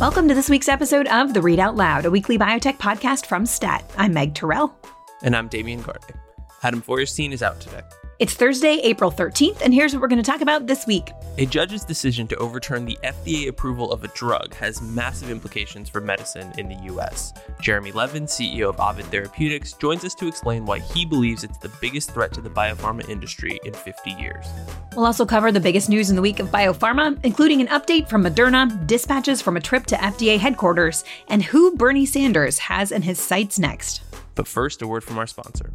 Welcome to this week's episode of The Read Out Loud, a weekly biotech podcast from STAT. I'm Meg Terrell. And I'm Damian Garde. Adam Feuerstein is out today. It's Thursday, April 13th, and here's what we're going to talk about this week. A judge's decision to overturn the FDA approval of a drug has massive implications for medicine in the U.S. Jeremy Levin, CEO of Ovid Therapeutics, joins us to explain why he believes it's the biggest threat to the biopharma industry in 50 years. We'll also cover the biggest news in the week of biopharma, including an update from Moderna, dispatches from a trip to FDA headquarters, and who Bernie Sanders has in his sights next. But first, a word from our sponsor.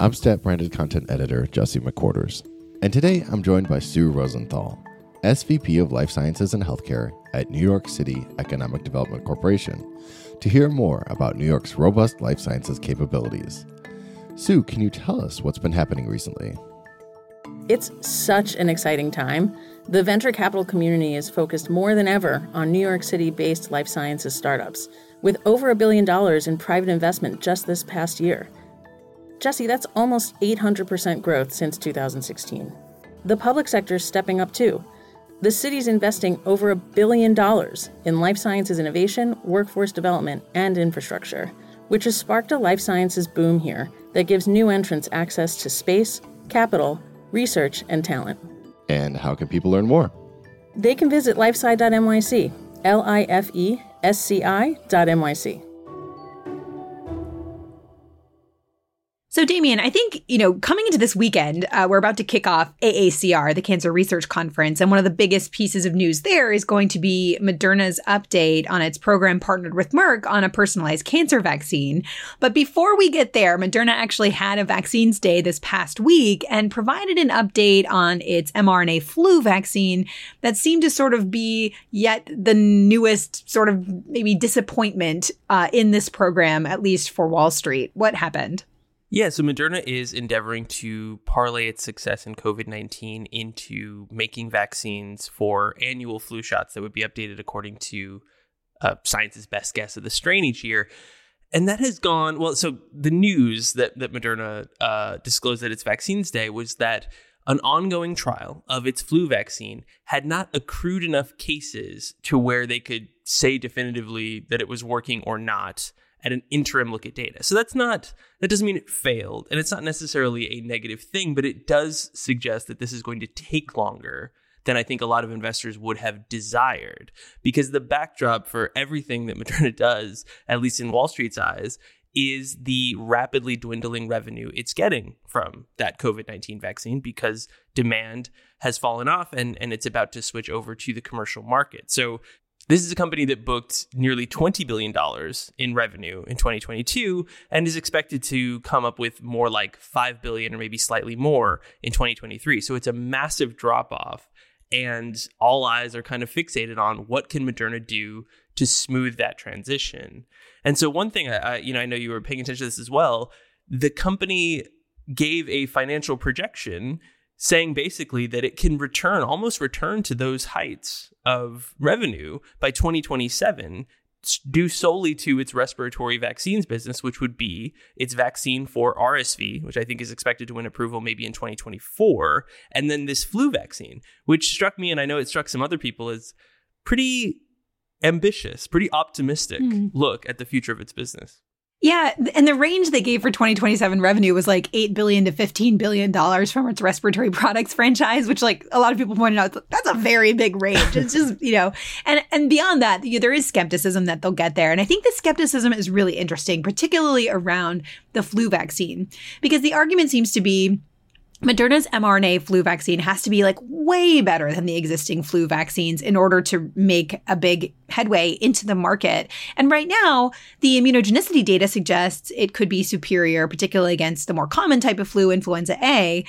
I'm STAT branded content editor, Jesse McQuarters, and today I'm joined by Sue Rosenthal, SVP of Life Sciences and Healthcare at New York City Economic Development Corporation, to hear more about New York's robust life sciences capabilities. Sue, can you tell us what's been happening recently? It's such an exciting time. The venture capital community is focused more than ever on New York City-based life sciences startups, with over $1 billion in private investment just this past year. Jesse, that's almost 800% growth since 2016. The public sector's stepping up too. The city's investing over $1 billion in life sciences innovation, workforce development, and infrastructure, which has sparked a life sciences boom here that gives new entrants access to space, capital, research, and talent. And how can people learn more? They can visit Lifesci.nyc, Lifesci.nyc. So, Damian, I think, coming into this weekend, we're about to kick off AACR, the Cancer Research Conference, and one of the biggest pieces of news there is going to be Moderna's update on its program partnered with Merck on a personalized cancer vaccine. But before we get there, Moderna actually had a vaccines day this past week and provided an update on its mRNA flu vaccine that seemed to sort of be yet the newest sort of maybe disappointment in this program, at least for Wall Street. What happened? Yeah, so Moderna is endeavoring to parlay its success in COVID-19 into making vaccines for annual flu shots that would be updated according to science's best guess of the strain each year. And that has gone, well, so the news that Moderna disclosed at its vaccines day was that an ongoing trial of its flu vaccine had not accrued enough cases to where they could say definitively that it was working or not at an interim look at data. So that doesn't mean it failed, and it's not necessarily a negative thing, but it does suggest that this is going to take longer than I think a lot of investors would have desired, because the backdrop for everything that Moderna does, at least in Wall Street's eyes, is the rapidly dwindling revenue it's getting from that COVID-19 vaccine because demand has fallen off and it's about to switch over to the commercial market. So this is a company that booked nearly $20 billion in revenue in 2022 and is expected to come up with more like $5 billion or maybe slightly more in 2023. So it's a massive drop-off, and all eyes are kind of fixated on what can Moderna do to smooth that transition. And so one thing, I know you were paying attention to this as well, the company gave a financial projection saying basically that it can almost return to those heights of revenue by 2027, due solely to its respiratory vaccines business, which would be its vaccine for RSV, which I think is expected to win approval maybe in 2024, and then this flu vaccine, which struck me, and I know it struck some other people, as pretty ambitious, pretty optimistic look at the future of its business. Yeah, and the range they gave for 2027 revenue was like $8 billion to $15 billion from its respiratory products franchise, which like a lot of people pointed out, that's a very big range. It's just, and beyond that, there is skepticism that they'll get there. And I think the skepticism is really interesting, particularly around the flu vaccine, because the argument seems to be Moderna's mRNA flu vaccine has to be like way better than the existing flu vaccines in order to make a big headway into the market. And right now, the immunogenicity data suggests it could be superior, particularly against the more common type of flu, influenza A.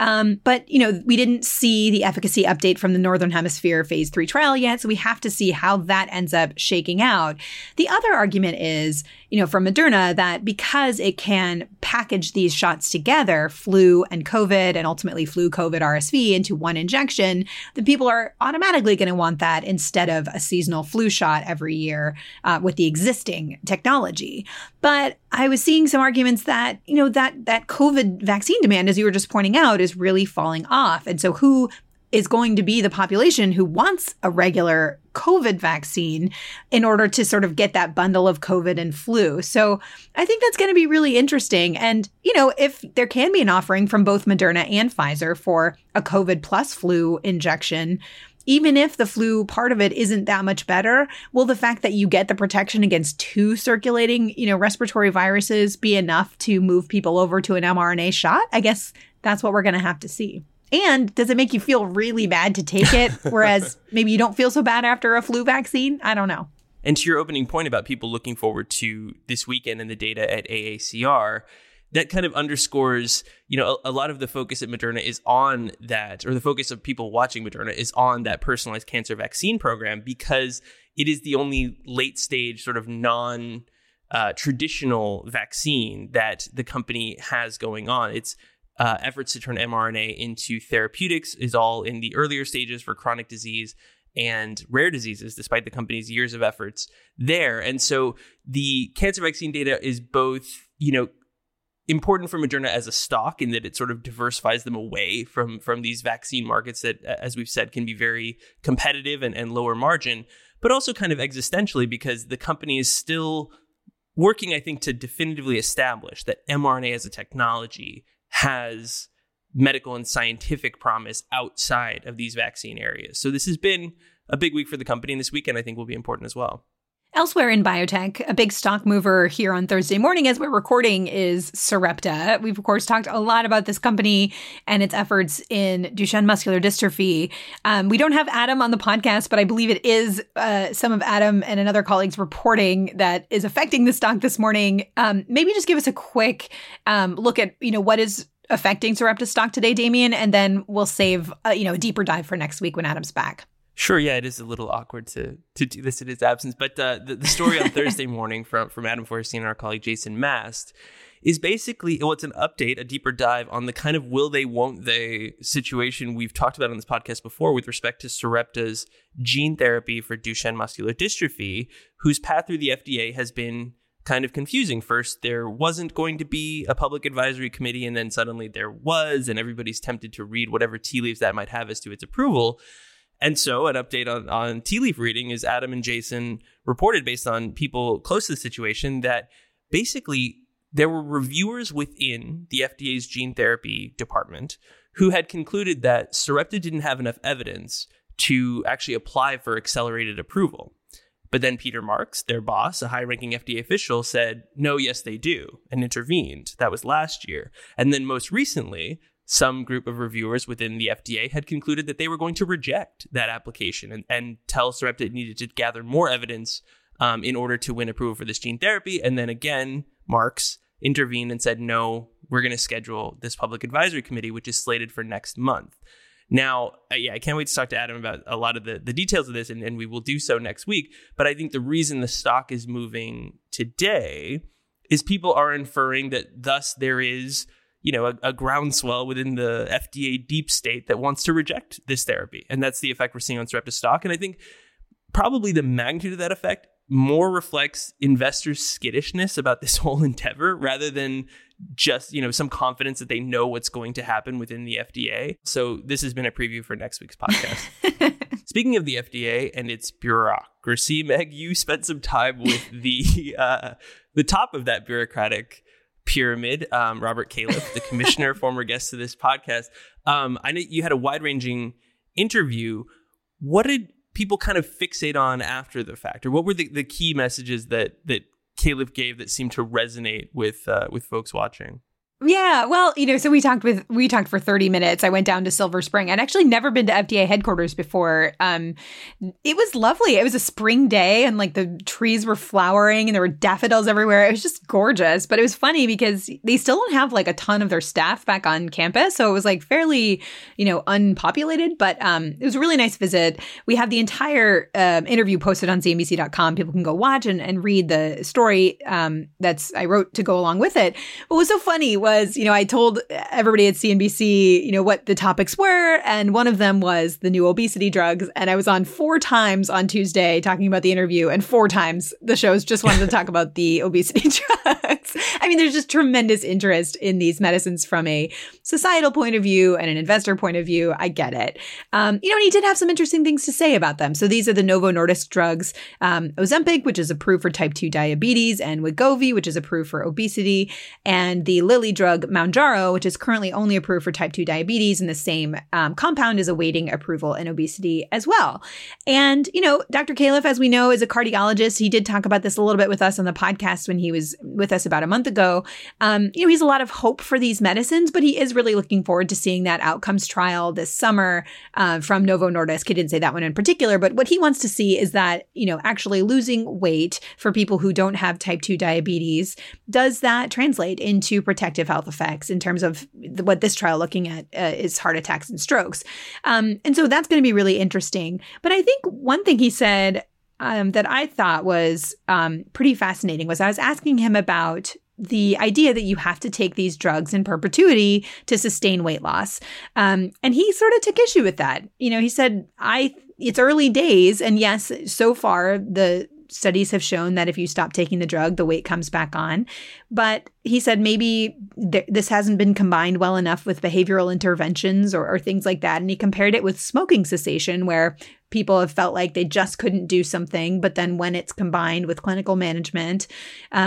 But, you know, we didn't see the efficacy update from the Northern Hemisphere phase 3 trial yet. So we have to see how that ends up shaking out. The other argument is, you know, from Moderna that because it can package these shots together, flu and COVID, and ultimately flu, COVID, RSV into one injection, the people are automatically going to want that instead of a seasonal flu shot every year with the existing technology. But I was seeing some arguments that, you know, that COVID vaccine demand, as you were just pointing out, is really falling off. And so who is going to be the population who wants a regular COVID vaccine in order to sort of get that bundle of COVID and flu? So I think that's going to be really interesting. And, you know, if there can be an offering from both Moderna and Pfizer for a COVID plus flu injection, even if the flu part of it isn't that much better, will the fact that you get the protection against two circulating, you know, respiratory viruses be enough to move people over to an mRNA shot? I guess that's what we're going to have to see. And does it make you feel really bad to take it, whereas maybe you don't feel so bad after a flu vaccine? I don't know. And to your opening point about people looking forward to this weekend and the data at AACR, that kind of underscores, you know, a lot of the focus at Moderna is on that, or the focus of people watching Moderna is on that personalized cancer vaccine program, because it is the only late stage sort of non-traditional vaccine that the company has going on. It's efforts to turn mRNA into therapeutics is all in the earlier stages for chronic disease and rare diseases, despite the company's years of efforts there. And so the cancer vaccine data is both, you know, important for Moderna as a stock in that it sort of diversifies them away from these vaccine markets that, as we've said, can be very competitive and lower margin, but also kind of existentially because the company is still working, I think, to definitively establish that mRNA as a technology has medical and scientific promise outside of these vaccine areas. So this has been a big week for the company, and this weekend I think will be important as well. Elsewhere in biotech, a big stock mover here on Thursday morning as we're recording is Sarepta. We've, of course, talked a lot about this company and its efforts in Duchenne muscular dystrophy. We don't have Adam on the podcast, but I believe it is some of Adam and another colleague's reporting that is affecting the stock this morning. Maybe just give us a quick look at, you know, what is affecting Sarepta stock today, Damian, and then we'll save, you know, a deeper dive for next week when Adam's back. Sure, yeah, it is a little awkward to do this in his absence. But the story on Thursday morning from Adam Feuerstein and our colleague Jason Mast is basically, well, it's an update, a deeper dive on the kind of will they, won't they situation we've talked about on this podcast before with respect to Sarepta's gene therapy for Duchenne muscular dystrophy, whose path through the FDA has been kind of confusing. First, there wasn't going to be a public advisory committee, and then suddenly there was, and everybody's tempted to read whatever tea leaves that might have as to its approval. And so an update on tea leaf reading is Adam and Jason reported based on people close to the situation that basically there were reviewers within the FDA's gene therapy department who had concluded that Sarepta didn't have enough evidence to actually apply for accelerated approval. But then Peter Marks, their boss, a high-ranking FDA official, said, no, yes, they do, and intervened. That was last year. And then most recently, some group of reviewers within the FDA had concluded that they were going to reject that application and tell Sarepta it needed to gather more evidence in order to win approval for this gene therapy. And then again, Marks intervened and said, no, we're going to schedule this public advisory committee, which is slated for next month. Now, yeah, I can't wait to talk to Adam about a lot of the details of this, and we will do so next week. But I think the reason the stock is moving today is people are inferring that thus there is, you know, a groundswell within the FDA deep state that wants to reject this therapy. And that's the effect we're seeing on Sarepta stock. And I think probably the magnitude of that effect more reflects investors' skittishness about this whole endeavor rather than just, you know, some confidence that they know what's going to happen within the FDA. So this has been a preview for next week's podcast. Speaking of the FDA and its bureaucracy, Meg, you spent some time with the top of that bureaucratic pyramid, Robert Califf, the commissioner, former guest to this podcast. I know you had a wide-ranging interview. What did people kind of fixate on after the fact? Or what were the key messages that Califf gave that seemed to resonate with folks watching? Yeah, well, you know, so we talked for 30 minutes. I went down to Silver Spring. I'd actually never been to FDA headquarters before. It was lovely. It was a spring day and like the trees were flowering and there were daffodils everywhere. It was just gorgeous. But it was funny because they still don't have like a ton of their staff back on campus. So it was like fairly, you know, unpopulated. But it was a really nice visit. We have the entire interview posted on CNBC.com. People can go watch and read the story I wrote to go along with it. What was so funny was, you know, I told everybody at CNBC, you know, what the topics were. And one of them was the new obesity drugs. And I was on 4 times on Tuesday talking about the interview, and 4 times the shows just wanted to talk about the obesity drugs. I mean, there's just tremendous interest in these medicines from a societal point of view and an investor point of view. I get it. You know, and he did have some interesting things to say about them. So these are the Novo Nordisk drugs, Ozempic, which is approved for type 2 diabetes, and Wegovy, which is approved for obesity, and the Lilly drug Mounjaro, which is currently only approved for type 2 diabetes, and the same compound is awaiting approval in obesity as well. And, you know, Dr. Califf, as we know, is a cardiologist. He did talk about this a little bit with us on the podcast when he was with us about a month ago. You know, he's a lot of hope for these medicines, but he is really looking forward to seeing that outcomes trial this summer from Novo Nordisk. He didn't say that one in particular, but what he wants to see is that, you know, actually losing weight for people who don't have type 2 diabetes, does that translate into protective health effects in terms of what this trial looking at is heart attacks and strokes. And so that's going to be really interesting. But I think one thing he said that I thought was pretty fascinating was I was asking him about the idea that you have to take these drugs in perpetuity to sustain weight loss. And he sort of took issue with that. You know, he said, it's early days. And yes, so far, the studies have shown that if you stop taking the drug, the weight comes back on. But he said maybe this hasn't been combined well enough with behavioral interventions or things like that. And he compared it with smoking cessation, where people have felt like they just couldn't do something. But then when it's combined with clinical management, you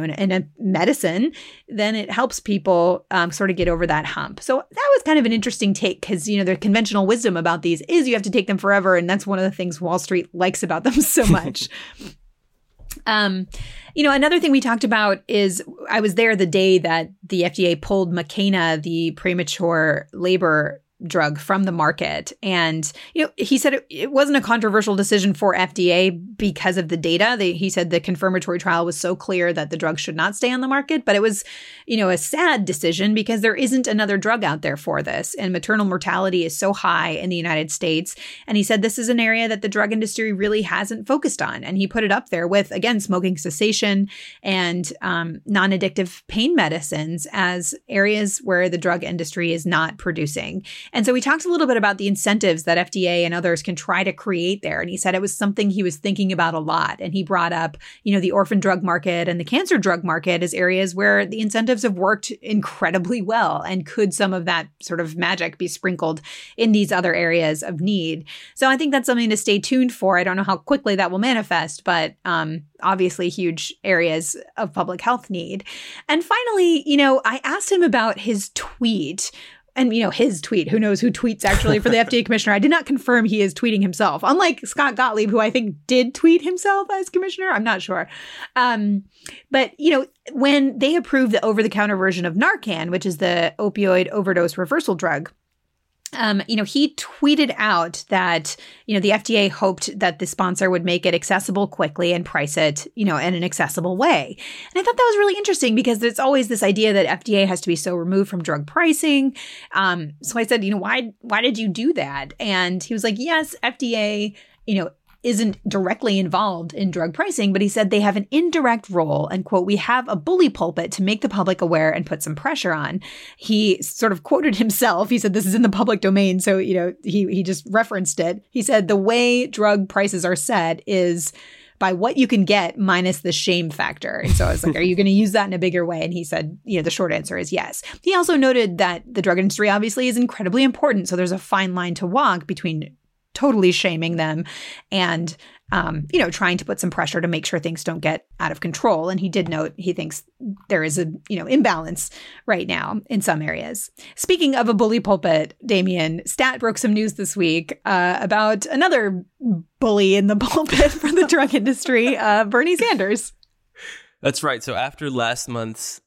know, and a medicine, then it helps people sort of get over that hump. So that was kind of an interesting take because, you know, the conventional wisdom about these is you have to take them forever. And that's one of the things Wall Street likes about them so much. You know, another thing we talked about is I was there the day that the FDA pulled Makena, the premature labor drug, from the market. And, you know, he said it wasn't a controversial decision for FDA because of the data. He said the confirmatory trial was so clear that the drug should not stay on the market. But it was, you know, a sad decision because there isn't another drug out there for this. And maternal mortality is so high in the United States. And he said this is an area that the drug industry really hasn't focused on. And he put it up there with, again, smoking cessation and non-addictive pain medicines as areas where the drug industry is not producing. And so we talked a little bit about the incentives that FDA and others can try to create there. And he said it was something he was thinking about a lot. And he brought up, you know, the orphan drug market and the cancer drug market as areas where the incentives have worked incredibly well. And could some of that sort of magic be sprinkled in these other areas of need? So I think that's something to stay tuned for. I don't know how quickly that will manifest, but obviously huge areas of public health need. And finally, you know, I asked him about his tweet. And, you know, his tweet, who knows who tweets actually for the FDA commissioner. I did not confirm he is tweeting himself, unlike Scott Gottlieb, who I think did tweet himself as commissioner. I'm not sure. But, you know, when they approved the over-the-counter version of Narcan, which is the opioid overdose reversal drug, you know, he tweeted out that, you know, the FDA hoped that the sponsor would make it accessible quickly and price it, you know, in an accessible way. And I thought that was really interesting because there's always this idea that FDA has to be so removed from drug pricing. So I said, you know, why did you do that? And he was like, yes, FDA, you know, isn't directly involved in drug pricing, but he said they have an indirect role and, quote, we have a bully pulpit to make the public aware and put some pressure on. He sort of quoted himself. He said this is in the public domain, so, you know, he just referenced it. He said the way drug prices are set is by what you can get minus the shame factor. And so I was like, are you going to use that in a bigger way? And he said, you know, the short answer is yes. He also noted that the drug industry obviously is incredibly important, so there's a fine line to walk between totally shaming them and, you know, trying to put some pressure to make sure things don't get out of control. And he did note he thinks there is a, you know, imbalance right now in some areas. Speaking of a bully pulpit, Damian, STAT broke some news this week about another bully in the pulpit for the drug industry, Bernie Sanders. That's right. So after last month's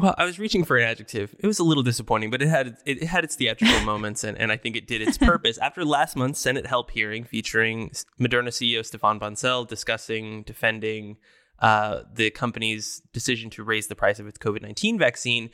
Well, I was reaching for an adjective. It was a little disappointing, but it had its theatrical moments, and I think it did its purpose. After last month's Senate help hearing featuring Moderna CEO Stéphane Bancel discussing, defending the company's decision to raise the price of its COVID-19 vaccine,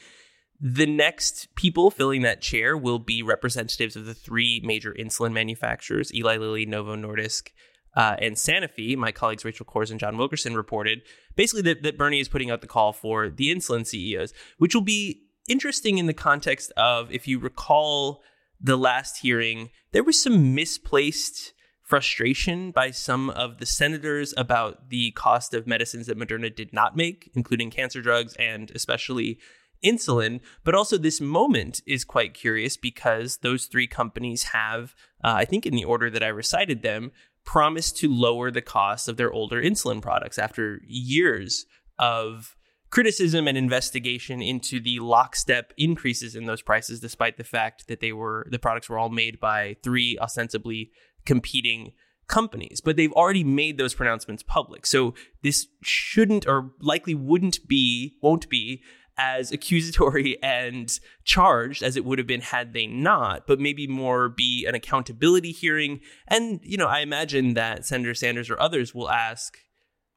the next people filling that chair will be representatives of the three major insulin manufacturers, Eli Lilly, Novo Nordisk, and Sanofi. My colleagues Rachel Kors and John Wilkerson reported basically that Bernie is putting out the call for the insulin CEOs, which will be interesting in the context of, if you recall the last hearing, there was some misplaced frustration by some of the senators about the cost of medicines that Moderna did not make, including cancer drugs and especially insulin. But also this moment is quite curious because those three companies have, I think in the order that I recited them, promised to lower the cost of their older insulin products after years of criticism and investigation into the lockstep increases in those prices, despite the fact that the products were all made by three ostensibly competing companies. But they've already made those pronouncements public. So this shouldn't, or likely won't be as accusatory and charged as it would have been had they not, but maybe more be an accountability hearing. And, I imagine that Senator Sanders or others will ask,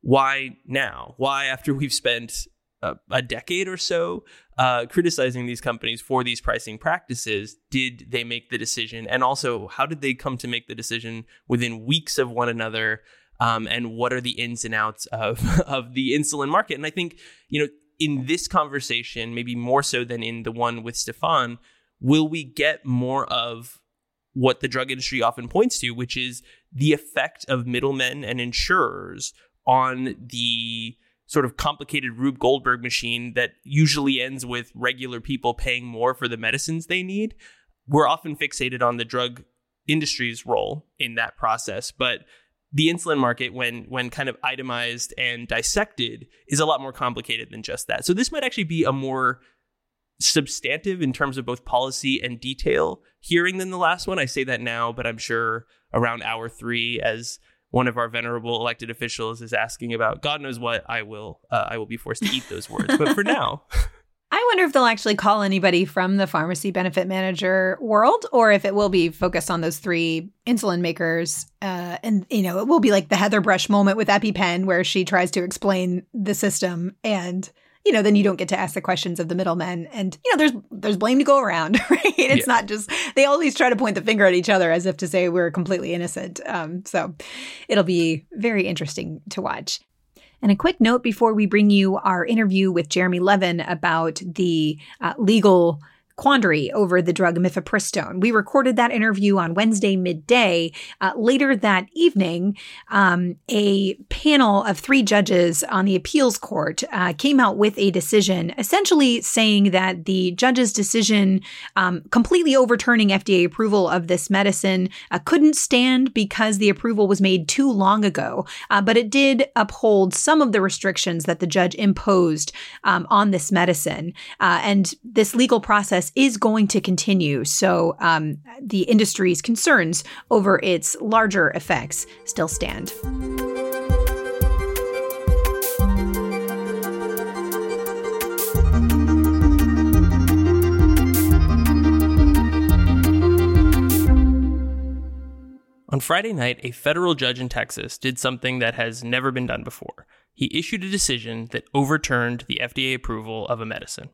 why now? Why after we've spent a decade or so criticizing these companies for these pricing practices, did they make the decision? And also, how did they come to make the decision within weeks of one another? And what are the ins and outs of the insulin market? And I think, in this conversation, maybe more so than in the one with Stéphane, will we get more of what the drug industry often points to, which is the effect of middlemen and insurers on the sort of complicated Rube Goldberg machine that usually ends with regular people paying more for the medicines they need? We're often fixated on the drug industry's role in that process, but the insulin market, when kind of itemized and dissected, is a lot more complicated than just that. So this might actually be a more substantive in terms of both policy and detail hearing than the last one. I say that now, but I'm sure around hour three, as one of our venerable elected officials is asking about God knows what, I will be forced to eat those words. But for now... I wonder if they'll actually call anybody from the pharmacy benefit manager world, or if it will be focused on those three insulin makers. And, it will be like the Heather Brush moment with EpiPen, where she tries to explain the system. And, then you don't get to ask the questions of the middlemen. And, there's blame to go around, right? It's not just – they always try to point the finger at each other as if to say we're completely innocent. So it'll be very interesting to watch. And a quick note before we bring you our interview with Jeremy Levin about the legal quandary over the drug Mifepristone. We recorded that interview on Wednesday midday. Later that evening, a panel of three judges on the appeals court came out with a decision essentially saying that the judge's decision completely overturning FDA approval of this medicine couldn't stand because the approval was made too long ago. But it did uphold some of the restrictions that the judge imposed on this medicine. And this legal process is going to continue. So the industry's concerns over its larger effects still stand. On Friday night, a federal judge in Texas did something that has never been done before. He issued a decision that overturned the FDA approval of a medicine.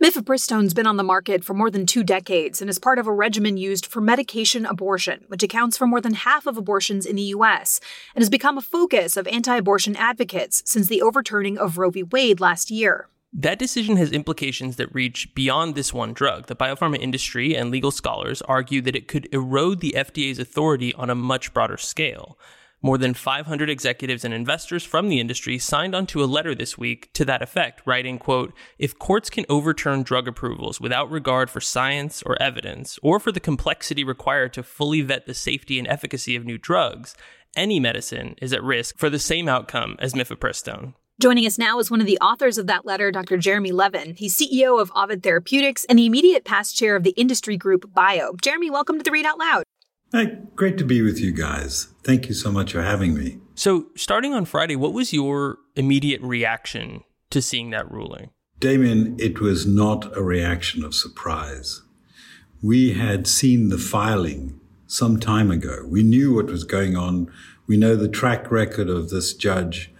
Mifepristone's been on the market for more than 2 decades and is part of a regimen used for medication abortion, which accounts for more than half of abortions in the U.S. and has become a focus of anti-abortion advocates since the overturning of Roe v. Wade last year. That decision has implications that reach beyond this one drug. The biopharma industry and legal scholars argue that it could erode the FDA's authority on a much broader scale. More than 500 executives and investors from the industry signed onto a letter this week to that effect, writing, quote, "If courts can overturn drug approvals without regard for science or evidence, or for the complexity required to fully vet the safety and efficacy of new drugs, any medicine is at risk for the same outcome as mifepristone." Joining us now is one of the authors of that letter, Dr. Jeremy Levin. He's CEO of Ovid Therapeutics and the immediate past chair of the industry group Bio. Jeremy, welcome to the Read Out Loud. Hi, great to be with you guys. Thank you so much for having me. So starting on Friday, what was your immediate reaction to seeing that ruling? Damian, it was not a reaction of surprise. We had seen the filing some time ago. We knew what was going on. We know the track record of this judge.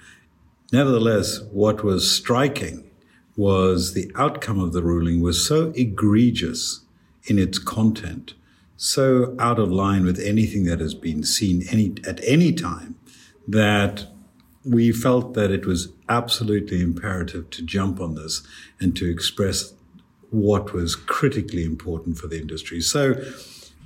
Nevertheless, what was striking was the outcome of the ruling was so egregious in its content, so out of line with anything that has been seen at any time, that we felt that it was absolutely imperative to jump on this and to express what was critically important for the industry. So,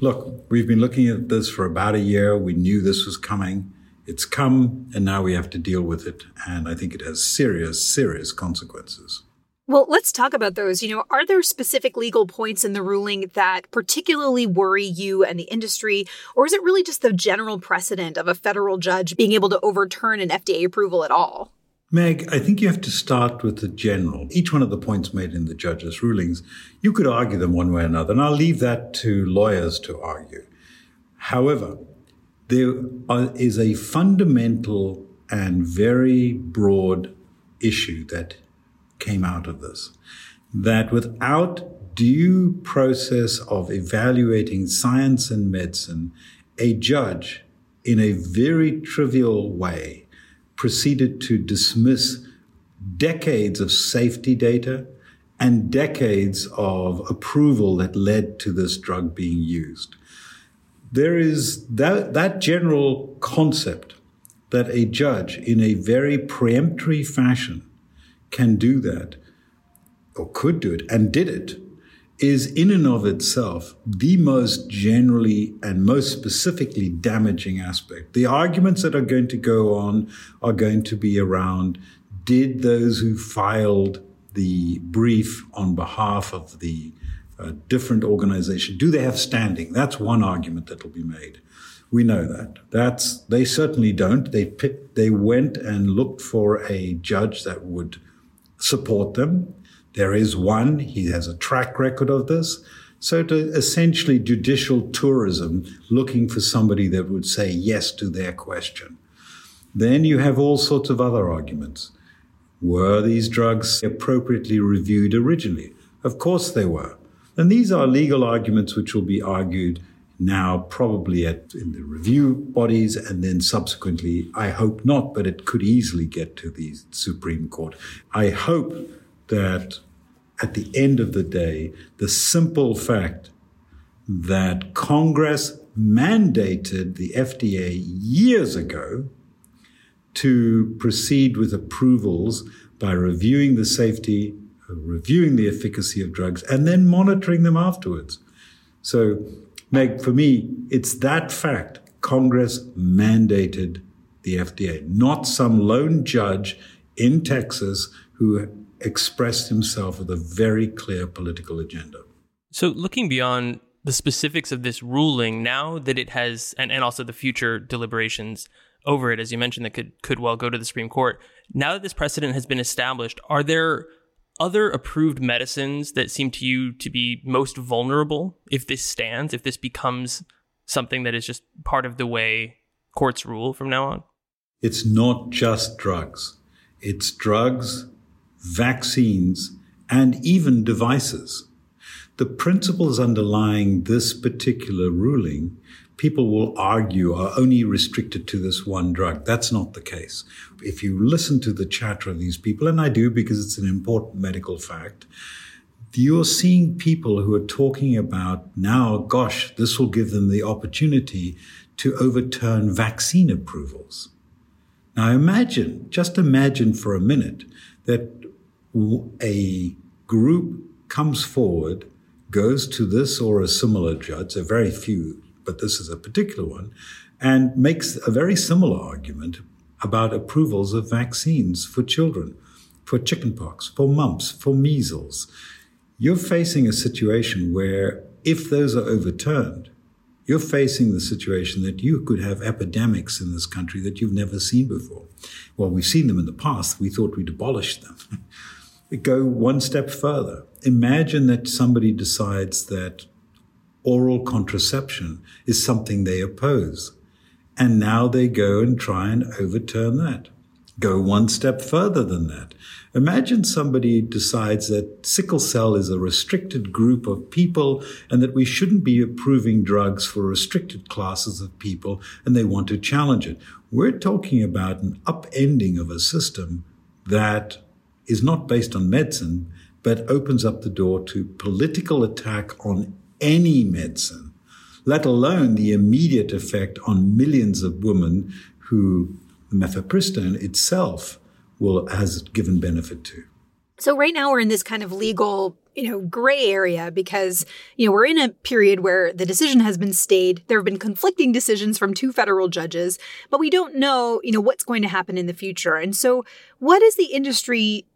look, we've been looking at this for about a year. We knew this was coming. It's come, and now we have to deal with it. And I think it has serious, serious consequences. Well, let's talk about those. Are there specific legal points in the ruling that particularly worry you and the industry? Or is it really just the general precedent of a federal judge being able to overturn an FDA approval at all? Meg, I think you have to start with the general. Each one of the points made in the judge's rulings, you could argue them one way or another, and I'll leave that to lawyers to argue. However, there is a fundamental and very broad issue that came out of this, that without due process of evaluating science and medicine, a judge in a very trivial way proceeded to dismiss decades of safety data and decades of approval that led to this drug being used. There is that general concept that a judge in a very peremptory fashion can do that, or could do it, and did it, is in and of itself the most generally and most specifically damaging aspect. The arguments that are going to go on are going to be around, did those who filed the brief on behalf of the different organization, do they have standing? That's one argument that will be made. We know that. They certainly don't. They went and looked for a judge that would support them. There is one. He has a track record of this. So to essentially judicial tourism, looking for somebody that would say yes to their question. Then you have all sorts of other arguments. Were these drugs appropriately reviewed originally? Of course they were. And these are legal arguments which will be argued now probably in the review bodies, and then subsequently, I hope not, but it could easily get to the Supreme Court. I hope that at the end of the day, the simple fact that Congress mandated the FDA years ago to proceed with approvals by reviewing the safety, reviewing the efficacy of drugs, and then monitoring them afterwards. So, Meg, for me, it's that fact. Congress mandated the FDA, not some lone judge in Texas who expressed himself with a very clear political agenda. So looking beyond the specifics of this ruling, now that it has, and also the future deliberations over it, as you mentioned, that could well go to the Supreme Court, now that this precedent has been established, are there other approved medicines that seem to you to be most vulnerable if this stands, if this becomes something that is just part of the way courts rule from now on? It's not just drugs. It's drugs, vaccines, and even devices. The principles underlying this particular ruling, people will argue, are only restricted to this one drug. That's not the case. If you listen to the chatter of these people, and I do because it's an important medical fact, you're seeing people who are talking about now, gosh, this will give them the opportunity to overturn vaccine approvals. Now imagine, just imagine for a minute, that a group comes forward, goes to this or a similar judge, there are very few, but this is a particular one, and makes a very similar argument about approvals of vaccines for children, for chickenpox, for mumps, for measles. You're facing a situation where if those are overturned, you're facing the situation that you could have epidemics in this country that you've never seen before. Well, we've seen them in the past. We thought we'd abolish them. We go one step further. Imagine that somebody decides that oral contraception is something they oppose, and now they go and try and overturn that. go one step further than that. Imagine somebody decides that sickle cell is a restricted group of people and that we shouldn't be approving drugs for restricted classes of people, and they want to challenge it. We're talking about an upending of a system that is not based on medicine, but opens up the door to political attack on any medicine, let alone the immediate effect on millions of women who mifepristone itself has given benefit to. So right now we're in this kind of legal, gray area because, we're in a period where the decision has been stayed. There have been conflicting decisions from two federal judges, but we don't know, what's going to happen in the future. And so what is the industry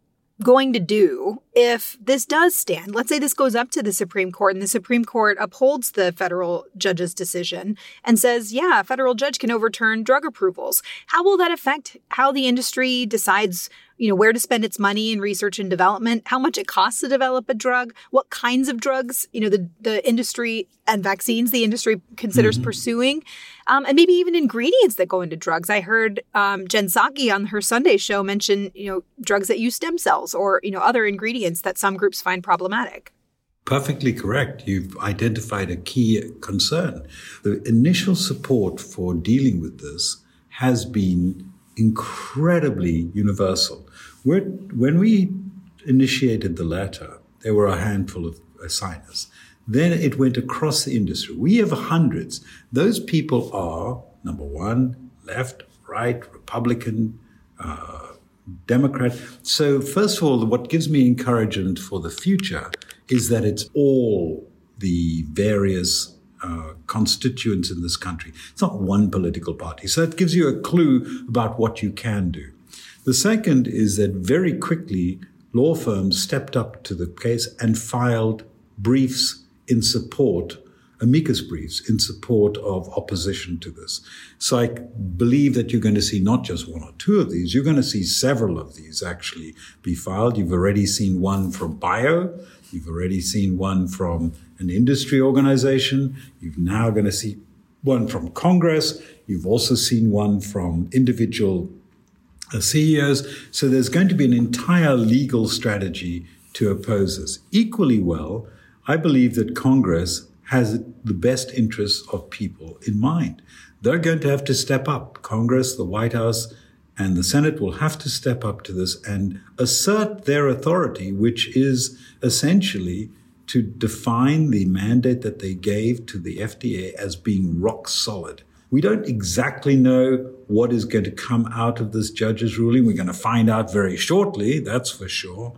going to do if this does stand? Let's say this goes up to the Supreme Court and the Supreme Court upholds the federal judge's decision and says, yeah, a federal judge can overturn drug approvals. How will that affect how the industry decides, where to spend its money in research and development, how much it costs to develop a drug, what kinds of drugs, the industry and vaccines the industry considers pursuing, and maybe even ingredients that go into drugs? I heard Jen Psaki on her Sunday show mention, drugs that use stem cells or, other ingredients that some groups find problematic. Perfectly correct. You've identified a key concern. The initial support for dealing with this has been incredibly universal. When we initiated the latter, there were a handful of signers. Then it went across the industry. We have hundreds. Those people are, number one, left, right, Republican, Democrat. So first of all, what gives me encouragement for the future is that it's all the various constituents in this country. It's not one political party. So that gives you a clue about what you can do. The second is that very quickly, law firms stepped up to the case and filed briefs in support, amicus briefs, in support of opposition to this. So I believe that you're going to see not just one or two of these, you're going to see several of these actually be filed. You've already seen one from Bio. You've already seen one from an industry organization. You're now going to see one from Congress. You've also seen one from individual CEOs. So there's going to be an entire legal strategy to oppose this. Equally well, I believe that Congress has the best interests of people in mind. They're going to have to step up. Congress, the White House, and the Senate will have to step up to this and assert their authority, which is essentially to define the mandate that they gave to the FDA as being rock solid. We don't exactly know what is going to come out of this judge's ruling. We're going to find out very shortly, that's for sure.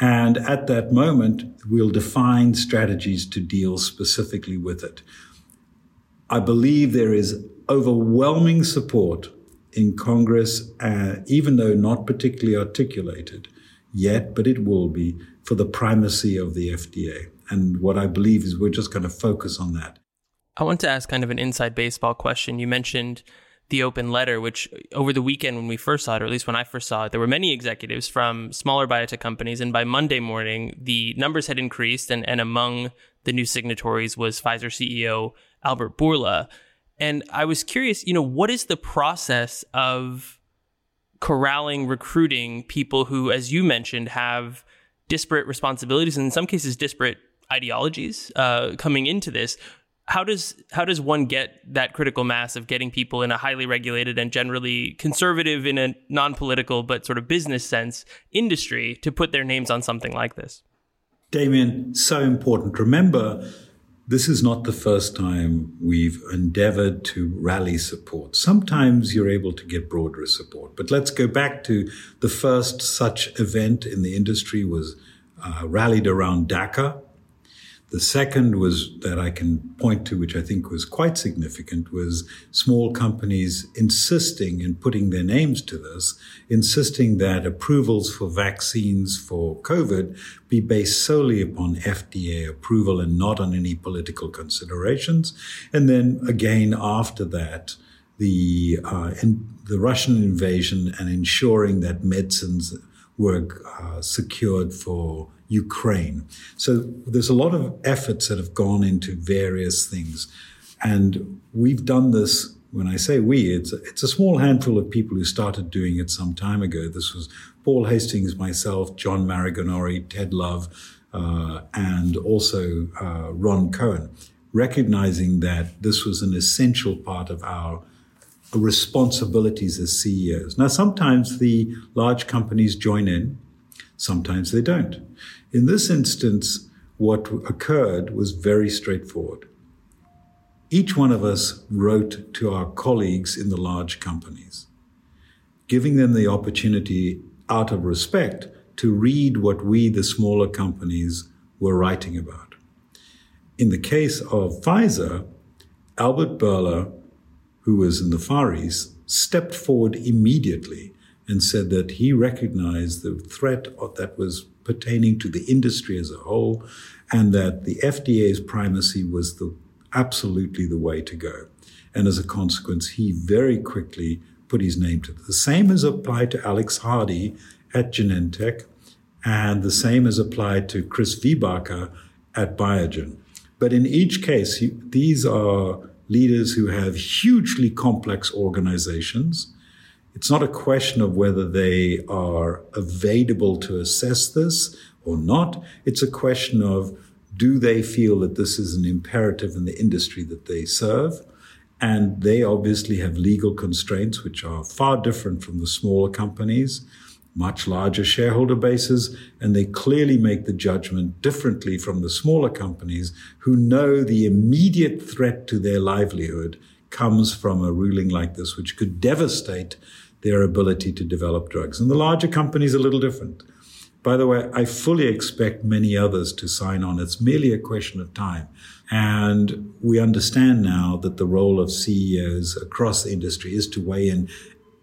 And at that moment, we'll define strategies to deal specifically with it. I believe there is overwhelming support in Congress, even though not particularly articulated yet, but it will be, for the primacy of the FDA. And what I believe is we're just going to focus on that. I want to ask kind of an inside baseball question. You mentioned the open letter, which over the weekend when we first saw it, or at least when I first saw it, there were many executives from smaller biotech companies. And by Monday morning, the numbers had increased. And among the new signatories was Pfizer CEO Albert Bourla. And I was curious, what is the process of corralling, recruiting people who, as you mentioned, have disparate responsibilities and in some cases disparate ideologies coming into this? How does one get that critical mass of getting people in a highly regulated and generally conservative, in a non-political but sort of business sense, industry to put their names on something like this? Damian, so important. Remember, this is not the first time we've endeavored to rally support. Sometimes you're able to get broader support. But let's go back to the first such event in the industry was rallied around DACA. The second was that I can point to, which I think was quite significant, was small companies insisting and putting their names to this, insisting that approvals for vaccines for COVID be based solely upon FDA approval and not on any political considerations. And then again, after that, the Russian invasion and ensuring that medicines were secured for Ukraine. So there's a lot of efforts that have gone into various things. And we've done this When I say we, it's a small handful of people who started doing it some time ago. This was Paul Hastings, myself, John Maraganore, Ted Love, and also Ron Cohen, recognizing that this was an essential part of our responsibilities as CEOs. Now, sometimes the large companies join in, sometimes they don't. In this instance, what occurred was very straightforward. Each one of us wrote to our colleagues in the large companies, giving them the opportunity, out of respect, to read what we, the smaller companies, were writing about. In the case of Pfizer, Albert Bourla, who was in the Far East, stepped forward immediately and said that he recognized the threat that was pertaining to the industry as a whole, and that the FDA's primacy was absolutely the way to go. And as a consequence, he very quickly put his name to it. The same has applied to Alex Hardy at Genentech, and the same has applied to Chris Viehbacher at Biogen. But in each case, these are leaders who have hugely complex organizations. It's not a question of whether they are available to assess this or not. It's a question of, do they feel that this is an imperative in the industry that they serve? And they obviously have legal constraints, which are far different from the smaller companies, much larger shareholder bases, and they clearly make the judgment differently from the smaller companies who know the immediate threat to their livelihood comes from a ruling like this, which could devastate their ability to develop drugs. And the larger companies are a little different. By the way, I fully expect many others to sign on. It's merely a question of time. And we understand now that the role of CEOs across the industry is to weigh in,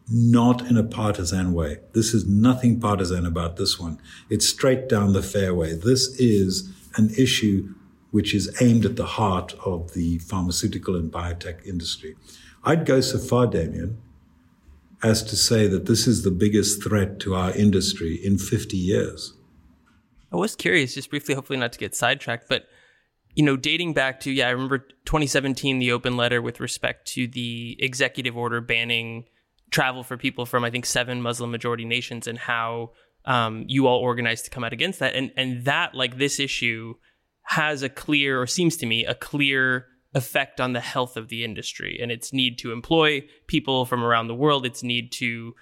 not in a partisan way. This is nothing partisan about this one. It's straight down the fairway. This is an issue which is aimed at the heart of the pharmaceutical and biotech industry. I'd go so far, Damian, as to say that this is the biggest threat to our industry in 50 years. I was curious, just briefly, hopefully not to get sidetracked, but dating back to, I remember 2017, the open letter with respect to the executive order banning travel for people from, I think, 7 Muslim-majority nations, and how you all organized to come out against that. And that, like this issue, has a clear, or seems to me, a clear effect on the health of the industry and its need to employ people from around the world, its need to,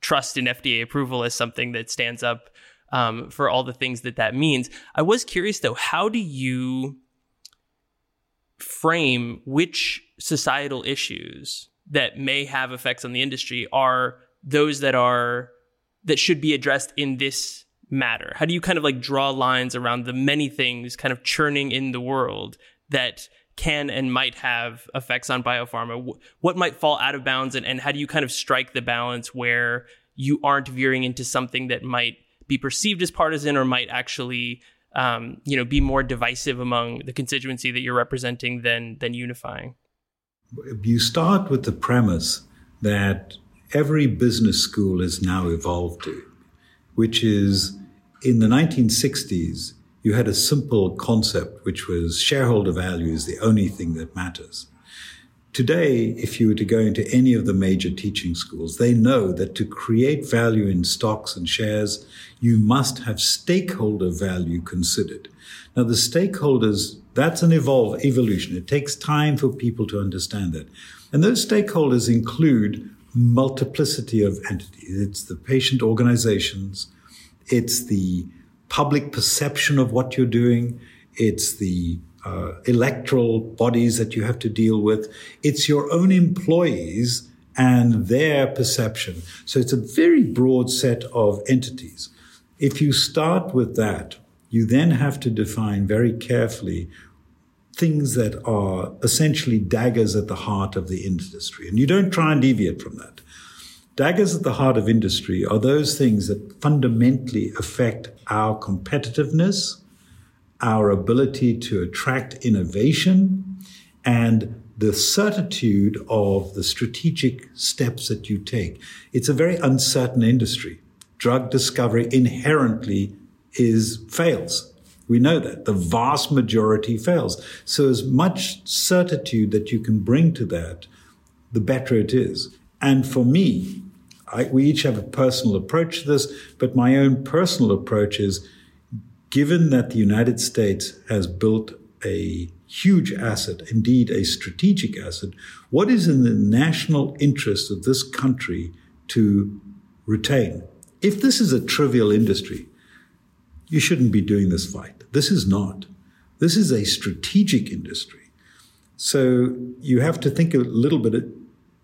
trust in FDA approval as something that stands up for all the things that means. I was curious, though, how do you frame which societal issues that may have effects on the industry are those that should be addressed in this matter? How do you kind of like draw lines around the many things kind of churning in the world that can and might have effects on biopharma? What might fall out of bounds, and how do you kind of strike the balance where you aren't veering into something that might be perceived as partisan or might actually be more divisive among the constituency that you're representing than unifying? You start with the premise that every business school has now evolved to, which is, in the 1960s, you had a simple concept, which was shareholder value is the only thing that matters. Today, if you were to go into any of the major teaching schools, they know that to create value in stocks and shares, you must have stakeholder value considered. Now, the stakeholders, that's an evolution. It takes time for people to understand that. And those stakeholders include multiplicity of entities. It's the patient organizations. It's the public perception of what you're doing. It's the electoral bodies that you have to deal with. It's your own employees and their perception. So it's a very broad set of entities. If you start with that, you then have to define very carefully things that are essentially daggers at the heart of the industry. And you don't try and deviate from that. Daggers at the heart of industry are those things that fundamentally affect our competitiveness, our ability to attract innovation, and the certitude of the strategic steps that you take. It's a very uncertain industry. Drug discovery inherently fails. We know that. The vast majority fails. So as much certitude that you can bring to that the better it is. And for me, we each have a personal approach to this, but my own personal approach is, given that the United States has built a huge asset, indeed a strategic asset, what is in the national interest of this country to retain? If this is a trivial industry, you shouldn't be doing this fight. This is not. This is a strategic industry. So you have to think a little bit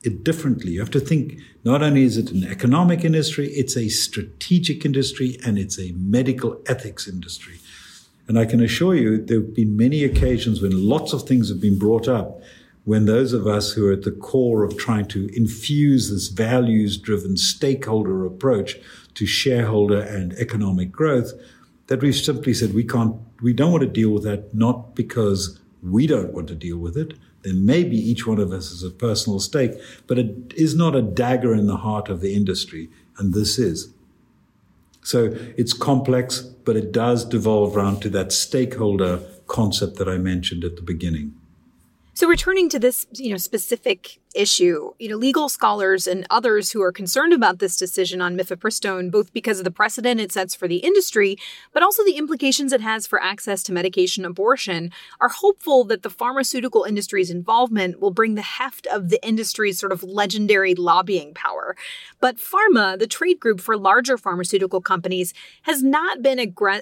it differently. You have to think, not only is it an economic industry, it's a strategic industry, and it's a medical ethics industry. And I can assure you there have been many occasions when lots of things have been brought up when those of us who are at the core of trying to infuse this values-driven stakeholder approach to shareholder and economic growth, that we've simply said we don't want to deal with that, not because we don't want to deal with it. There may be each one of us as a personal stake, but it is not a dagger in the heart of the industry, and this is. So it's complex, but it does devolve around to that stakeholder concept that I mentioned at the beginning. So returning to this, specific issue, legal scholars and others who are concerned about this decision on mifepristone, both because of the precedent it sets for the industry, but also the implications it has for access to medication abortion, are hopeful that the pharmaceutical industry's involvement will bring the heft of the industry's sort of legendary lobbying power. But Pharma, the trade group for larger pharmaceutical companies, has not been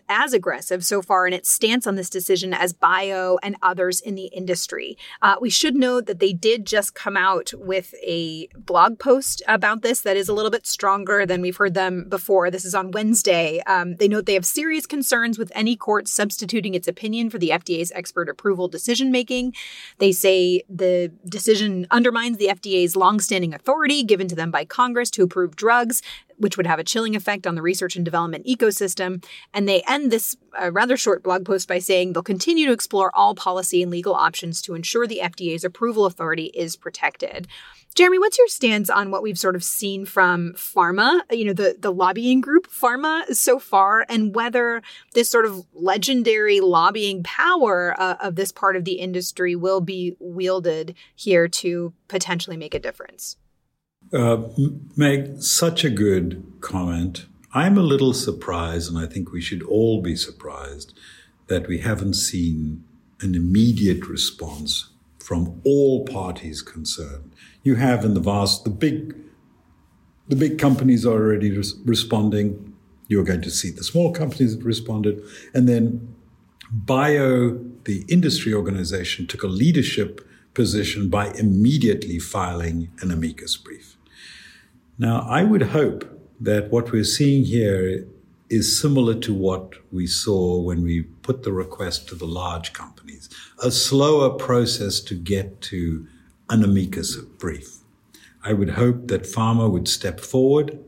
as aggressive so far in its stance on this decision as Bio and others in the industry. We should note that they did just come out with a blog post about this that is a little bit stronger than we've heard them before. This is on Wednesday. They note they have serious concerns with any court substituting its opinion for the FDA's expert approval decision-making. They say the decision undermines the FDA's longstanding authority given to them by Congress to approve drugs, which would have a chilling effect on the research and development ecosystem. And they end this rather short blog post by saying they'll continue to explore all policy and legal options to ensure the FDA's approval authority is protected. Jeremy, what's your stance on what we've sort of seen from Pharma, the lobbying group Pharma so far, and whether this sort of legendary lobbying power of this part of the industry will be wielded here to potentially make a difference? Meg, such a good comment. I'm a little surprised, and I think we should all be surprised, that we haven't seen an immediate response from all parties concerned. You have in the big companies are already responding. You're going to see the small companies that responded. And then Bio, the industry organization, took a leadership position by immediately filing an amicus brief. Now, I would hope that what we're seeing here is similar to what we saw when we put the request to the large companies, a slower process to get to an amicus brief. I would hope that Pharma would step forward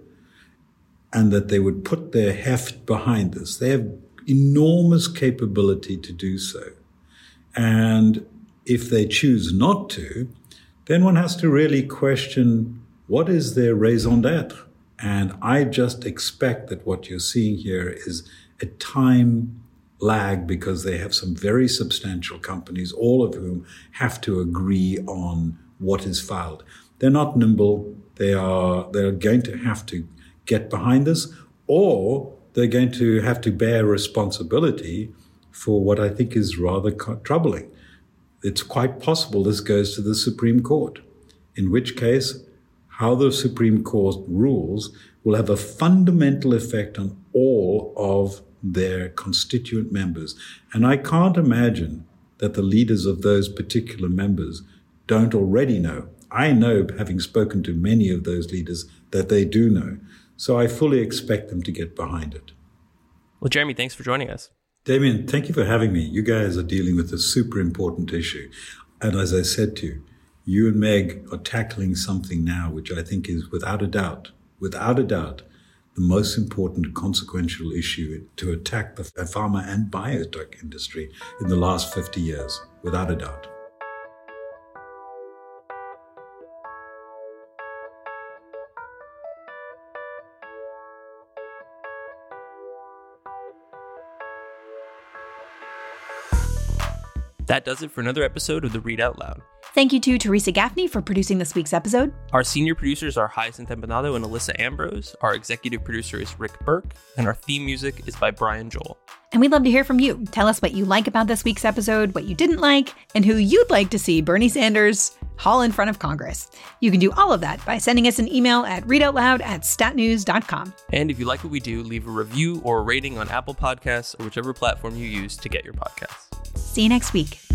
and that they would put their heft behind this. They have enormous capability to do so. And if they choose not to, then one has to really question what is their raison d'être. And I just expect that what you're seeing here is a time lag because they have some very substantial companies, all of whom have to agree on what is filed. They're not nimble. They're going to have to get behind this, or they're going to have to bear responsibility for what I think is rather troubling. It's quite possible this goes to the Supreme Court, in which case how the Supreme Court rules will have a fundamental effect on all of their constituent members. And I can't imagine that the leaders of those particular members don't already know. I know, having spoken to many of those leaders, that they do know. So I fully expect them to get behind it. Well, Jeremy, thanks for joining us. Damian, thank you for having me. You guys are dealing with a super important issue. And as I said to you, you and Meg are tackling something now, which I think is without a doubt, the most important consequential issue to attack the pharma and biotech industry in the last 50 years, without a doubt. That does it for another episode of The Read Out Loud. Thank you to Teresa Gaffney for producing this week's episode. Our senior producers are Hyacinth Empanado and Alyssa Ambrose. Our executive producer is Rick Burke. And our theme music is by Brian Joel. And we'd love to hear from you. Tell us what you like about this week's episode, what you didn't like, and who you'd like to see Bernie Sanders haul in front of Congress. You can do all of that by sending us an email at readoutloud@statnews.com. And if you like what we do, leave a review or a rating on Apple Podcasts or whichever platform you use to get your podcasts. See you next week.